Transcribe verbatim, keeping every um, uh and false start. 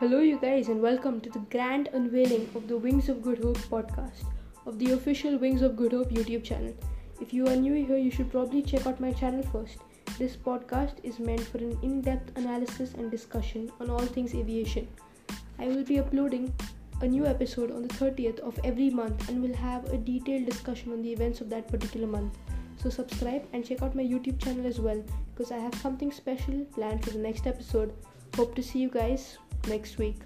Hello you guys, and welcome to the grand unveiling of the Wings of Good Hope podcast of the official Wings of Good Hope YouTube channel. If you are new here, you should probably check out my channel first. This podcast is meant for an in-depth analysis and discussion on all things aviation. I will be uploading a new episode on the thirtieth of every month and will have a detailed discussion on the events of that particular month. So subscribe and check out my YouTube channel as well, because I have something special planned for the next episode. Hope to see you guys next week.